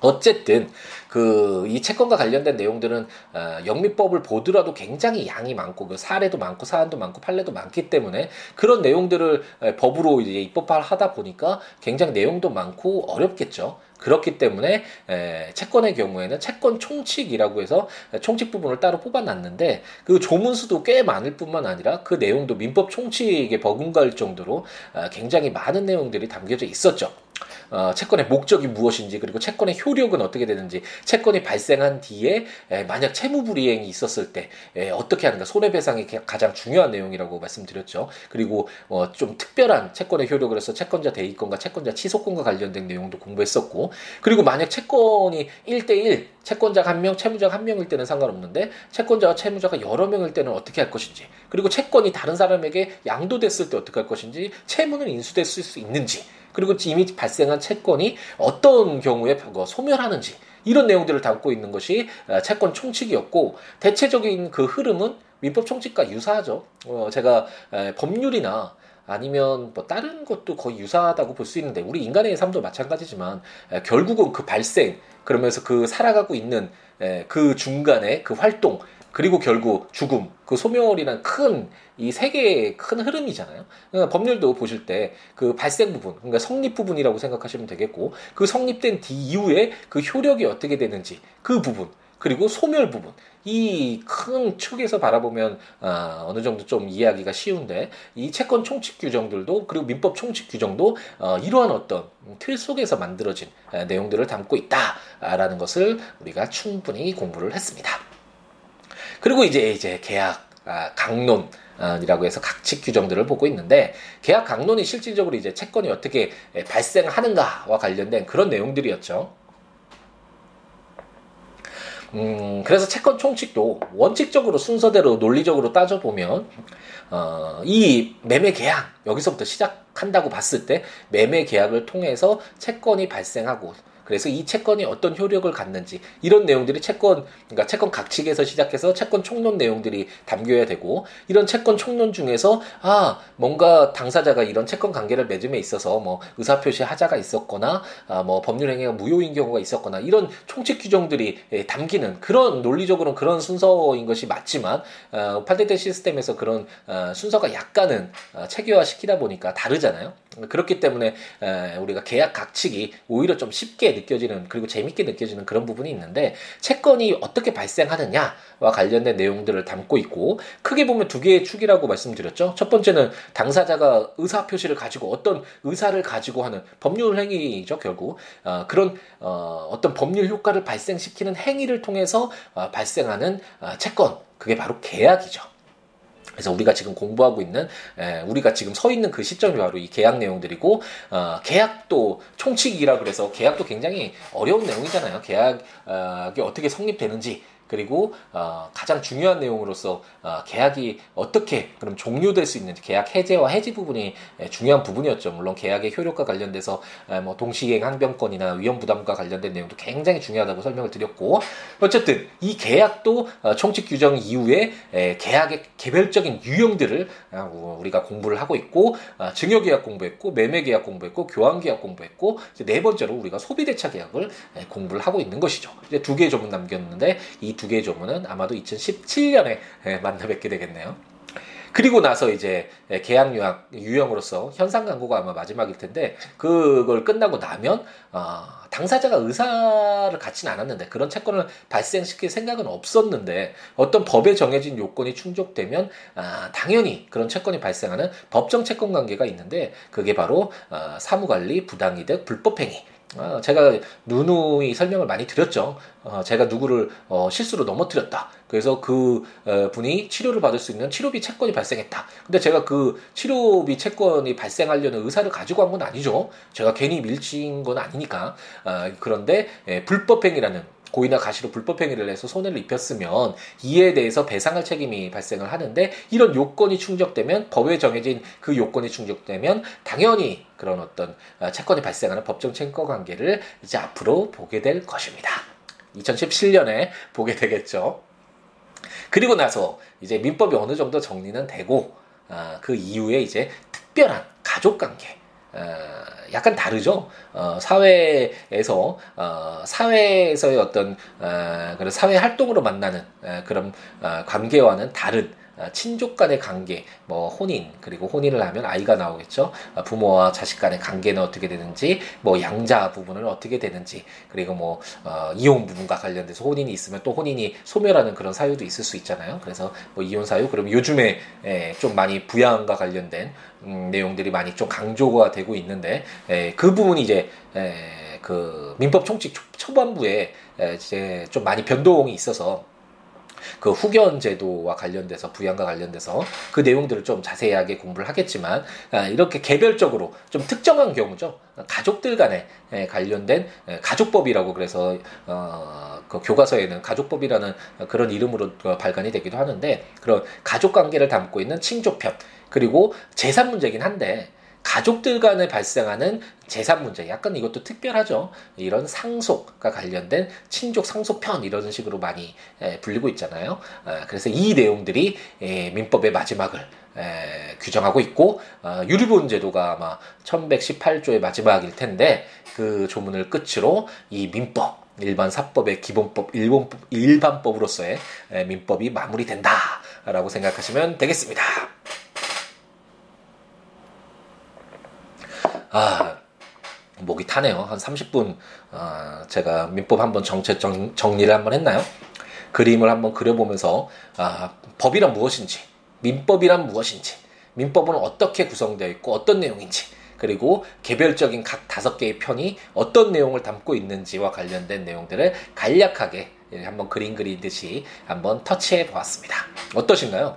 어쨌든 그 이 채권과 관련된 내용들은 어, 영미법을 보더라도 굉장히 양이 많고, 그 사례도 많고 사안도 많고 판례도 많기 때문에 그런 내용들을 에, 법으로 이제 입법화하다 보니까 굉장히 내용도 많고 어렵겠죠. 그렇기 때문에 에, 채권의 경우에는 채권 총칙이라고 해서 총칙 부분을 따로 뽑아놨는데, 그 조문수도 꽤 많을 뿐만 아니라 그 내용도 민법 총칙에 버금갈 정도로 에, 굉장히 많은 내용들이 담겨져 있었죠. 어, 채권의 목적이 무엇인지, 그리고 채권의 효력은 어떻게 되는지, 채권이 발생한 뒤에 에, 만약 채무불이행이 있었을 때 에, 어떻게 하는가, 손해배상이 가장 중요한 내용이라고 말씀드렸죠. 그리고 어, 좀 특별한 채권의 효력을 해서 채권자 대위권과 채권자 취소권과 관련된 내용도 공부했었고, 그리고 만약 채권이 일 대일, 채권자가 한 명, 채무자가 한 명일 때는 상관없는데 채권자와 채무자가 여러 명일 때는 어떻게 할 것인지, 그리고 채권이 다른 사람에게 양도됐을 때 어떻게 할 것인지, 채무는 인수됐을 수 있는지, 그리고 이미 발생한 채권이 어떤 경우에 소멸하는지, 이런 내용들을 담고 있는 것이 채권 총칙이었고, 대체적인 그 흐름은 민법 총칙과 유사하죠. 어, 제가 법률이나 아니면 뭐 다른 것도 거의 유사하다고 볼 수 있는데, 우리 인간의 삶도 마찬가지지만 결국은 그 발생, 그러면서 그 살아가고 있는 그 중간에 그 활동, 그리고 결국 죽음, 그 소멸이란 큰 이 세 개의 큰 흐름이잖아요. 그러니까 법률도 보실 때 그 발생 부분, 그러니까 성립 부분이라고 생각하시면 되겠고, 그 성립된 뒤 이후에 그 효력이 어떻게 되는지 그 부분, 그리고 소멸 부분, 이 큰 축에서 바라보면 어, 어느 정도 좀 이해하기가 쉬운데, 이 채권 총칙 규정들도 그리고 민법 총칙 규정도 어, 이러한 어떤 틀 속에서 만들어진 에, 내용들을 담고 있다라는 것을 우리가 충분히 공부를 했습니다. 그리고 이제 이제 계약 아, 강론 이라고 해서 각칙 규정들을 보고 있는데, 계약 강론이 실질적으로 이제 채권이 어떻게 에, 발생하는가와 관련된 그런 내용들이었죠. 음, 그래서 채권 총칙도 원칙적으로 순서대로 논리적으로 따져보면 어, 이 매매 계약 여기서부터 시작한다고 봤을 때 매매 계약을 통해서 채권이 발생하고 그래서 이 채권이 어떤 효력을 갖는지 이런 내용들이 채권 그러니까 채권 각칙에서 시작해서 채권 총론 내용들이 담겨야 되고 이런 채권 총론 중에서 아 뭔가 당사자가 이런 채권 관계를 맺음에 있어서 뭐 의사표시 하자가 있었거나 아 뭐 법률 행위가 무효인 경우가 있었거나 이런 총칙 규정들이 예, 담기는 그런 논리적으로는 그런 순서인 것이 맞지만 어, 팔 대 때 시스템에서 그런 어, 순서가 약간은 어, 체계화시키다 보니까 다르잖아요. 그렇기 때문에 에, 우리가 계약 각칙이 오히려 좀 쉽게 느껴지는 그리고 재밌게 느껴지는 그런 부분이 있는데 채권이 어떻게 발생하느냐와 관련된 내용들을 담고 있고 크게 보면 두 개의 축이라고 말씀드렸죠. 첫 번째는 당사자가 의사표시를 가지고 어떤 의사를 가지고 하는 법률 행위죠. 결국 어, 그런 어, 어떤 법률 효과를 발생시키는 행위를 통해서 어, 발생하는 어, 채권 그게 바로 계약이죠. 그래서 우리가 지금 공부하고 있는 에, 우리가 지금 서 있는 그 시점이 바로 이 계약 내용들이고 어, 계약도 총칙이라 그래서 계약도 굉장히 어려운 내용이잖아요. 계약이 어떻게 성립되는지 그리고 어, 가장 중요한 내용으로서 어, 계약이 어떻게 그럼 종료될 수 있는지 계약 해제와 해지 부분이 에, 중요한 부분이었죠. 물론 계약의 효력과 관련돼서 에, 뭐 동시이행 항변권이나 위험부담과 관련된 내용도 굉장히 중요하다고 설명을 드렸고 어쨌든 이 계약도 어, 총칙 규정 이후에 에, 계약의 개별적인 유형들을 어, 우리가 공부를 하고 있고 어, 증여계약 공부했고 매매계약 공부했고 교환계약 공부했고 이제 네 번째로 우리가 소비대차 계약을 에, 공부를 하고 있는 것이죠. 이제 두 개의 조문 남겼는데 이 두 개의 조문은 아마도 이천십칠 년에 만나 뵙게 되겠네요. 그리고 나서 이제 계약 요약 유형으로서 현상 광고가 아마 마지막일 텐데 그걸 끝나고 나면 어, 당사자가 의사를 갖지는 않았는데 그런 채권을 발생시킬 생각은 없었는데 어떤 법에 정해진 요건이 충족되면 어, 당연히 그런 채권이 발생하는 법정 채권 관계가 있는데 그게 바로 어, 사무관리, 부당이득, 불법행위 어, 제가 누누이 설명을 많이 드렸죠. 어, 제가 누구를 어, 실수로 넘어뜨렸다. 그래서 그 어, 분이 치료를 받을 수 있는 치료비 채권이 발생했다. 근데 제가 그 치료비 채권이 발생하려는 의사를 가지고 한 건 아니죠. 제가 괜히 밀친 건 아니니까. 어, 그런데 예, 불법행위라는 고의나 가시로 불법행위를 해서 손해를 입혔으면 이에 대해서 배상할 책임이 발생을 하는데 이런 요건이 충족되면 법에 정해진 그 요건이 충족되면 당연히 그런 어떤 채권이 발생하는 법정 채권 관계를 이제 앞으로 보게 될 것입니다. 이천십칠 년에 보게 되겠죠. 그리고 나서 이제 민법이 어느 정도 정리는 되고 어, 그 이후에 이제 특별한 가족관계 어, 약간 다르죠. 어, 사회에서 어, 사회에서의 어떤 어, 그런 사회 활동으로 만나는 어, 그런 어, 관계와는 다른 어, 친족 간의 관계, 뭐 혼인 그리고 혼인을 하면 아이가 나오겠죠. 어, 부모와 자식 간의 관계는 어떻게 되는지, 뭐 양자 부분은 어떻게 되는지, 그리고 뭐 어, 이혼 부분과 관련돼서 혼인이 있으면 또 혼인이 소멸하는 그런 사유도 있을 수 있잖아요. 그래서 뭐 이혼 사유, 그럼 요즘에 에, 좀 많이 부양과 관련된 음, 내용들이 많이 좀 강조가 되고 있는데 에, 그 부분이 이제 에, 그 민법 총칙 초, 초반부에 에, 이제 좀 많이 변동이 있어서. 그 후견 제도와 관련돼서 부양과 관련돼서 그 내용들을 좀 자세하게 공부를 하겠지만 이렇게 개별적으로 좀 특정한 경우죠. 가족들 간에 관련된 가족법이라고 그래서 어, 그 교과서에는 가족법이라는 그런 이름으로 발간이 되기도 하는데 그런 가족관계를 담고 있는 친족편 그리고 재산 문제긴 한데 가족들 간에 발생하는 재산 문제, 약간 이것도 특별하죠. 이런 상속과 관련된 친족 상속편 이런 식으로 많이 에, 불리고 있잖아요. 에, 그래서 이 내용들이 에, 민법의 마지막을 에, 규정하고 있고 어, 유류분 제도가 아마 천백십팔 조의 마지막일 텐데 그 조문을 끝으로 이 민법, 일반 사법의 기본법, 일본법, 일반법으로서의 에, 민법이 마무리된다라고 생각하시면 되겠습니다. 아, 목이 타네요. 한 삼십 분 어, 제가 민법 한번 정체 정, 정리를 한번 했나요? 그림을 한번 그려보면서 아, 법이란 무엇인지, 민법이란 무엇인지, 민법은 어떻게 구성되어 있고 어떤 내용인지, 그리고 개별적인 각 다섯 개의 편이 어떤 내용을 담고 있는지와 관련된 내용들을 간략하게 한번 그림 그리듯이 한번 터치해 보았습니다. 어떠신가요?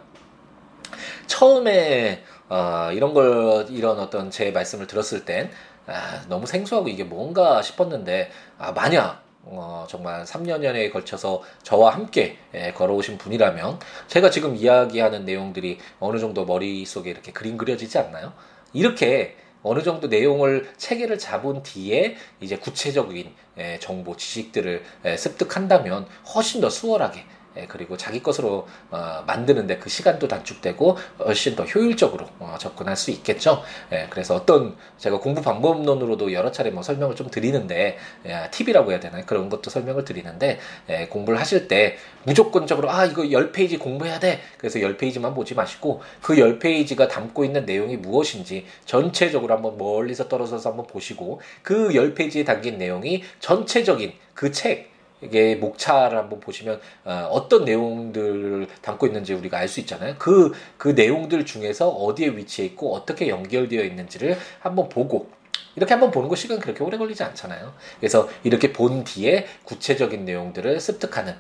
처음에 어, 이런 걸, 이런 어떤 제 말씀을 들었을 땐, 아, 너무 생소하고 이게 뭔가 싶었는데, 아, 만약, 어, 정말 삼 년여에 걸쳐서 저와 함께 예, 걸어오신 분이라면 제가 지금 이야기하는 내용들이 어느 정도 머릿속에 이렇게 그림 그려지지 않나요? 이렇게 어느 정도 내용을 체계를 잡은 뒤에 이제 구체적인 예, 정보, 지식들을 예, 습득한다면 훨씬 더 수월하게 예, 그리고 자기 것으로 어, 만드는데 그 시간도 단축되고 훨씬 더 효율적으로 어, 접근할 수 있겠죠. 예, 그래서 어떤 제가 공부 방법론으로도 여러 차례 뭐 설명을 좀 드리는데 예, 팁이라고 해야 되나요? 그런 것도 설명을 드리는데 예, 공부를 하실 때 무조건적으로 아 이거 십 페이지 공부해야 돼. 그래서 십 페이지만 보지 마시고 그 십 페이지가 담고 있는 내용이 무엇인지 전체적으로 한번 멀리서 떨어져서 한번 보시고 그 십 페이지에 담긴 내용이 전체적인 그 책 이게 목차를 한번 보시면 어떤 내용들을 담고 있는지 우리가 알 수 있잖아요. 그, 그 내용들 중에서 어디에 위치해 있고 어떻게 연결되어 있는지를 한번 보고 이렇게 한번 보는 거 시간 그렇게 오래 걸리지 않잖아요. 그래서 이렇게 본 뒤에 구체적인 내용들을 습득하는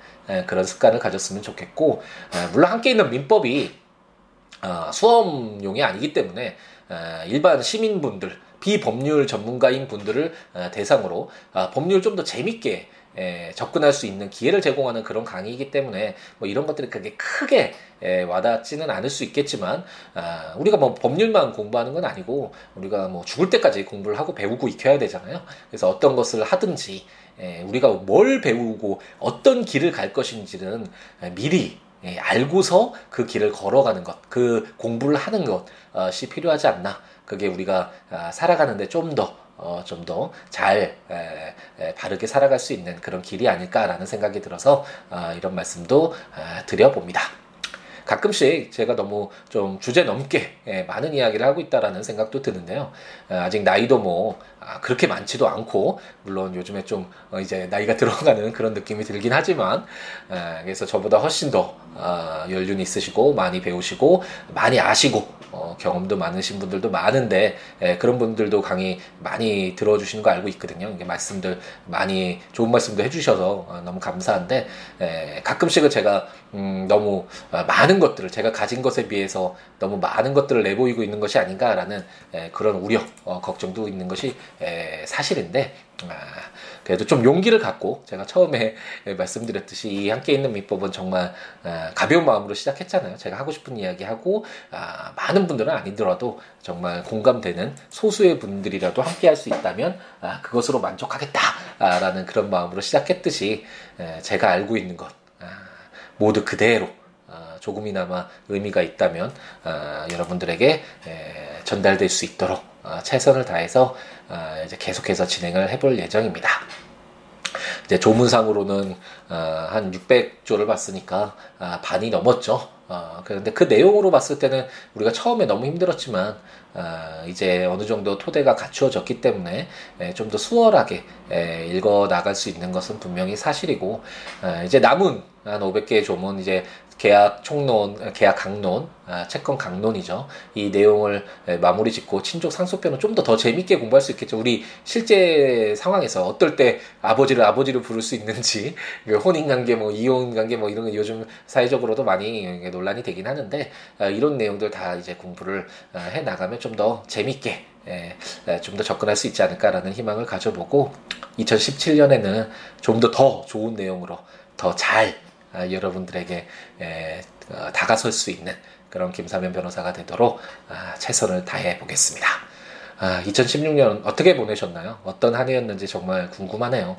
그런 습관을 가졌으면 좋겠고 물론 함께 있는 민법이 수험용이 아니기 때문에 일반 시민분들, 비법률 전문가인 분들을 대상으로 법률 좀 더 재밌게 에, 접근할 수 있는 기회를 제공하는 그런 강의이기 때문에 뭐 이런 것들이 그렇게 크게 에, 와닿지는 않을 수 있겠지만 아, 우리가 뭐 법률만 공부하는 건 아니고 우리가 뭐 죽을 때까지 공부를 하고 배우고 익혀야 되잖아요. 그래서 어떤 것을 하든지 에, 우리가 뭘 배우고 어떤 길을 갈 것인지는 에, 미리 에, 알고서 그 길을 걸어가는 것, 그 공부를 하는 것이 필요하지 않나. 그게 우리가 아, 살아가는데 좀 더 어, 좀 더 잘 바르게 살아갈 수 있는 그런 길이 아닐까라는 생각이 들어서 어, 이런 말씀도 어, 드려봅니다. 가끔씩 제가 너무 좀 주제 넘게 예, 많은 이야기를 하고 있다라는 생각도 드는데요. 어, 아직 나이도 뭐 아, 그렇게 많지도 않고 물론 요즘에 좀 어, 이제 나이가 들어가는 그런 느낌이 들긴 하지만 어, 그래서 저보다 훨씬 더 어, 연륜이 있으시고 많이 배우시고 많이 아시고 어, 경험도 많으신 분들도 많은데 에, 그런 분들도 강의 많이 들어주시는 거 알고 있거든요. 이게 말씀들 많이 좋은 말씀도 해주셔서 어, 너무 감사한데 에, 가끔씩은 제가 음, 너무 어, 많은 것들을 제가 가진 것에 비해서 너무 많은 것들을 내보이고 있는 것이 아닌가라는 에, 그런 우려, 어, 걱정도 있는 것이 에, 사실인데 아, 그래도 좀 용기를 갖고 제가 처음에 말씀드렸듯이 이 함께 있는 민법은 정말 아, 가벼운 마음으로 시작했잖아요. 제가 하고 싶은 이야기하고 아, 많은 분들은 아니더라도 정말 공감되는 소수의 분들이라도 함께 할 수 있다면 아, 그것으로 만족하겠다라는 그런 마음으로 시작했듯이 에, 제가 알고 있는 것 아, 모두 그대로 아, 조금이나마 의미가 있다면 아, 여러분들에게 에, 전달될 수 있도록 아, 최선을 다해서 아, 이제 계속해서 진행을 해볼 예정입니다. 이제 조문상으로는 아, 한 육백 조를 봤으니까 아, 반이 넘었죠. 아, 그런데 그 내용으로 봤을 때는 우리가 처음에 너무 힘들었지만 아, 이제 어느 정도 토대가 갖추어졌기 때문에 좀 더 수월하게 에, 읽어 나갈 수 있는 것은 분명히 사실이고 아, 이제 남은 한 오백 개의 조문 이제 계약 총론, 계약 강론, 아, 채권 강론이죠. 이 내용을 에, 마무리 짓고 친족 상속편은 좀 더 더 재밌게 공부할 수 있겠죠. 우리 실제 상황에서 어떨 때 아버지를 아버지를 부를 수 있는지, 혼인관계, 뭐 이혼관계, 뭐 이런 게 요즘 사회적으로도 많이 논란이 되긴 하는데 아, 이런 내용들 다 이제 공부를 아, 해 나가면 좀 더 재밌게 좀 더 접근할 수 있지 않을까라는 희망을 가져보고 이천십칠 년에는 좀 더 더 좋은 내용으로 더 잘 아, 여러분들에게 에, 어, 다가설 수 있는 그런 김사면 변호사가 되도록 아, 최선을 다해 보겠습니다. 아, 이천십육 년 어떻게 보내셨나요? 어떤 한 해였는지 정말 궁금하네요.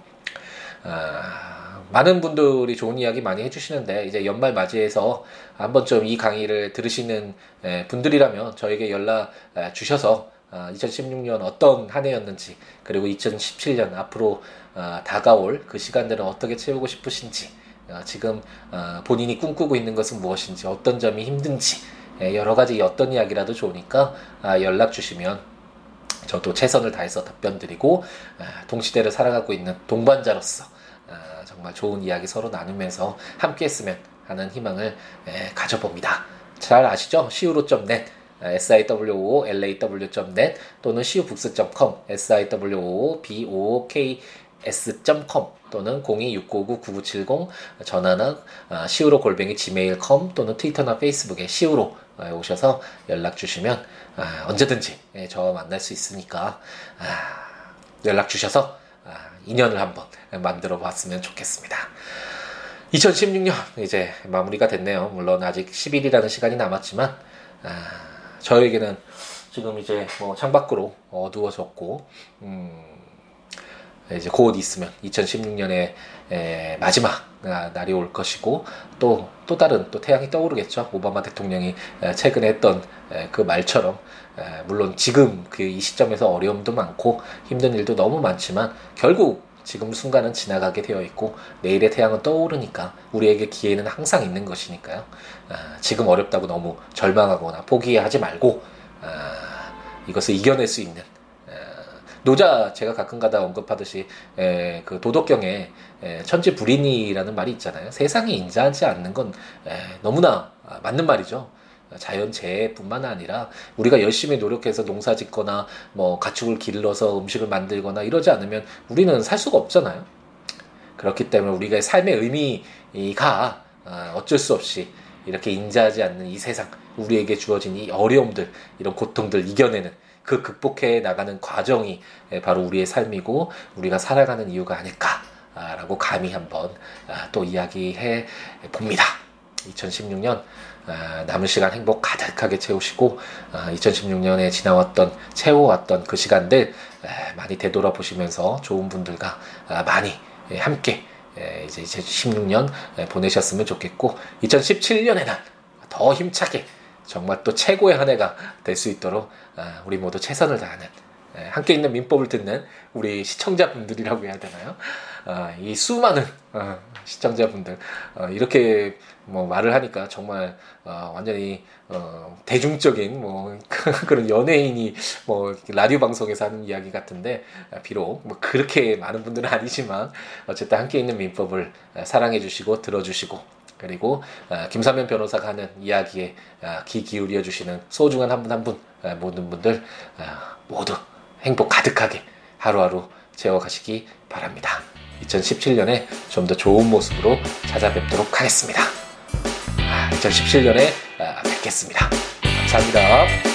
아, 많은 분들이 좋은 이야기 많이 해주시는데 이제 연말 맞이해서 한번 좀 이 강의를 들으시는 에, 분들이라면 저에게 연락 에, 주셔서 아, 이천십육 년 어떤 한 해였는지 그리고 이천십칠 년 앞으로 아, 다가올 그 시간들은 어떻게 채우고 싶으신지 지금 본인이 꿈꾸고 있는 것은 무엇인지 어떤 점이 힘든지 여러 가지 어떤 이야기라도 좋으니까 연락 주시면 저도 최선을 다해서 답변 드리고 동시대를 살아가고 있는 동반자로서 정말 좋은 이야기 서로 나누면서 함께 했으면 하는 희망을 가져봅니다. 잘 아시죠? 시우로 닷 넷 시우로 닷 넷 또는 시우북스 닷 컴 시우북스 닷 컴 또는 공이 육구구 구구칠공 전화나 시우로 골뱅이 지메일 닷 컴 또는 트위터나 페이스북에 시우로 오셔서 연락 주시면 언제든지 저와 만날 수 있으니까 연락 주셔서 인연을 한번 만들어 봤으면 좋겠습니다. 이천십육 년 이제 마무리가 됐네요. 물론 아직 십 일이라는 시간이 남았지만 아, 저에게는 지금 이제 뭐 창밖으로 어두워졌고 음, 이제 곧 있으면 이천십육 년의 에, 마지막 날이 올 것이고 또, 또 다른 또 태양이 떠오르겠죠. 오바마 대통령이 최근에 했던 그 말처럼 물론 지금 그 이 시점에서 어려움도 많고 힘든 일도 너무 많지만 결국 지금 순간은 지나가게 되어 있고 내일의 태양은 떠오르니까 우리에게 기회는 항상 있는 것이니까요. 지금 어렵다고 너무 절망하거나 포기하지 말고 이것을 이겨낼 수 있는 노자, 제가 가끔가다 언급하듯이 에, 그 도덕경에 에, 천지불인이라는 말이 있잖아요. 세상이 인자하지 않는 건 에, 너무나 맞는 말이죠. 자연재해뿐만 아니라 우리가 열심히 노력해서 농사짓거나 뭐 가축을 길러서 음식을 만들거나 이러지 않으면 우리는 살 수가 없잖아요. 그렇기 때문에 우리가 삶의 의미가 어쩔 수 없이 이렇게 인자하지 않는 이 세상, 우리에게 주어진 이 어려움들, 이런 고통들 이겨내는 그 극복해 나가는 과정이 바로 우리의 삶이고 우리가 살아가는 이유가 아닐까라고 감히 한번 또 이야기해 봅니다. 이천십육 년 남은 시간 행복 가득하게 채우시고 이천십육 년에 지나왔던 채워왔던 그 시간들 많이 되돌아보시면서 좋은 분들과 많이 함께 이제 이천십육 년 보내셨으면 좋겠고 이천십칠 년의 날 더 힘차게 정말 또 최고의 한 해가 될 수 있도록 우리 모두 최선을 다하는 함께 있는 민법을 듣는 우리 시청자분들이라고 해야 되나요? 이 수많은 시청자분들 이렇게 뭐 말을 하니까 정말 완전히 대중적인 뭐 그런 연예인이 뭐 라디오 방송에서 하는 이야기 같은데 비록 뭐 그렇게 많은 분들은 아니지만 어쨌든 함께 있는 민법을 사랑해 주시고 들어주시고 그리고 김사면 변호사가 하는 이야기에 귀 기울여 주시는 소중한 한 분 한 분 모든 분들 모두 행복 가득하게 하루하루 채워가시기 바랍니다. 이천십칠 년에 좀 더 좋은 모습으로 찾아뵙도록 하겠습니다. 이천십칠 년에 뵙겠습니다. 감사합니다.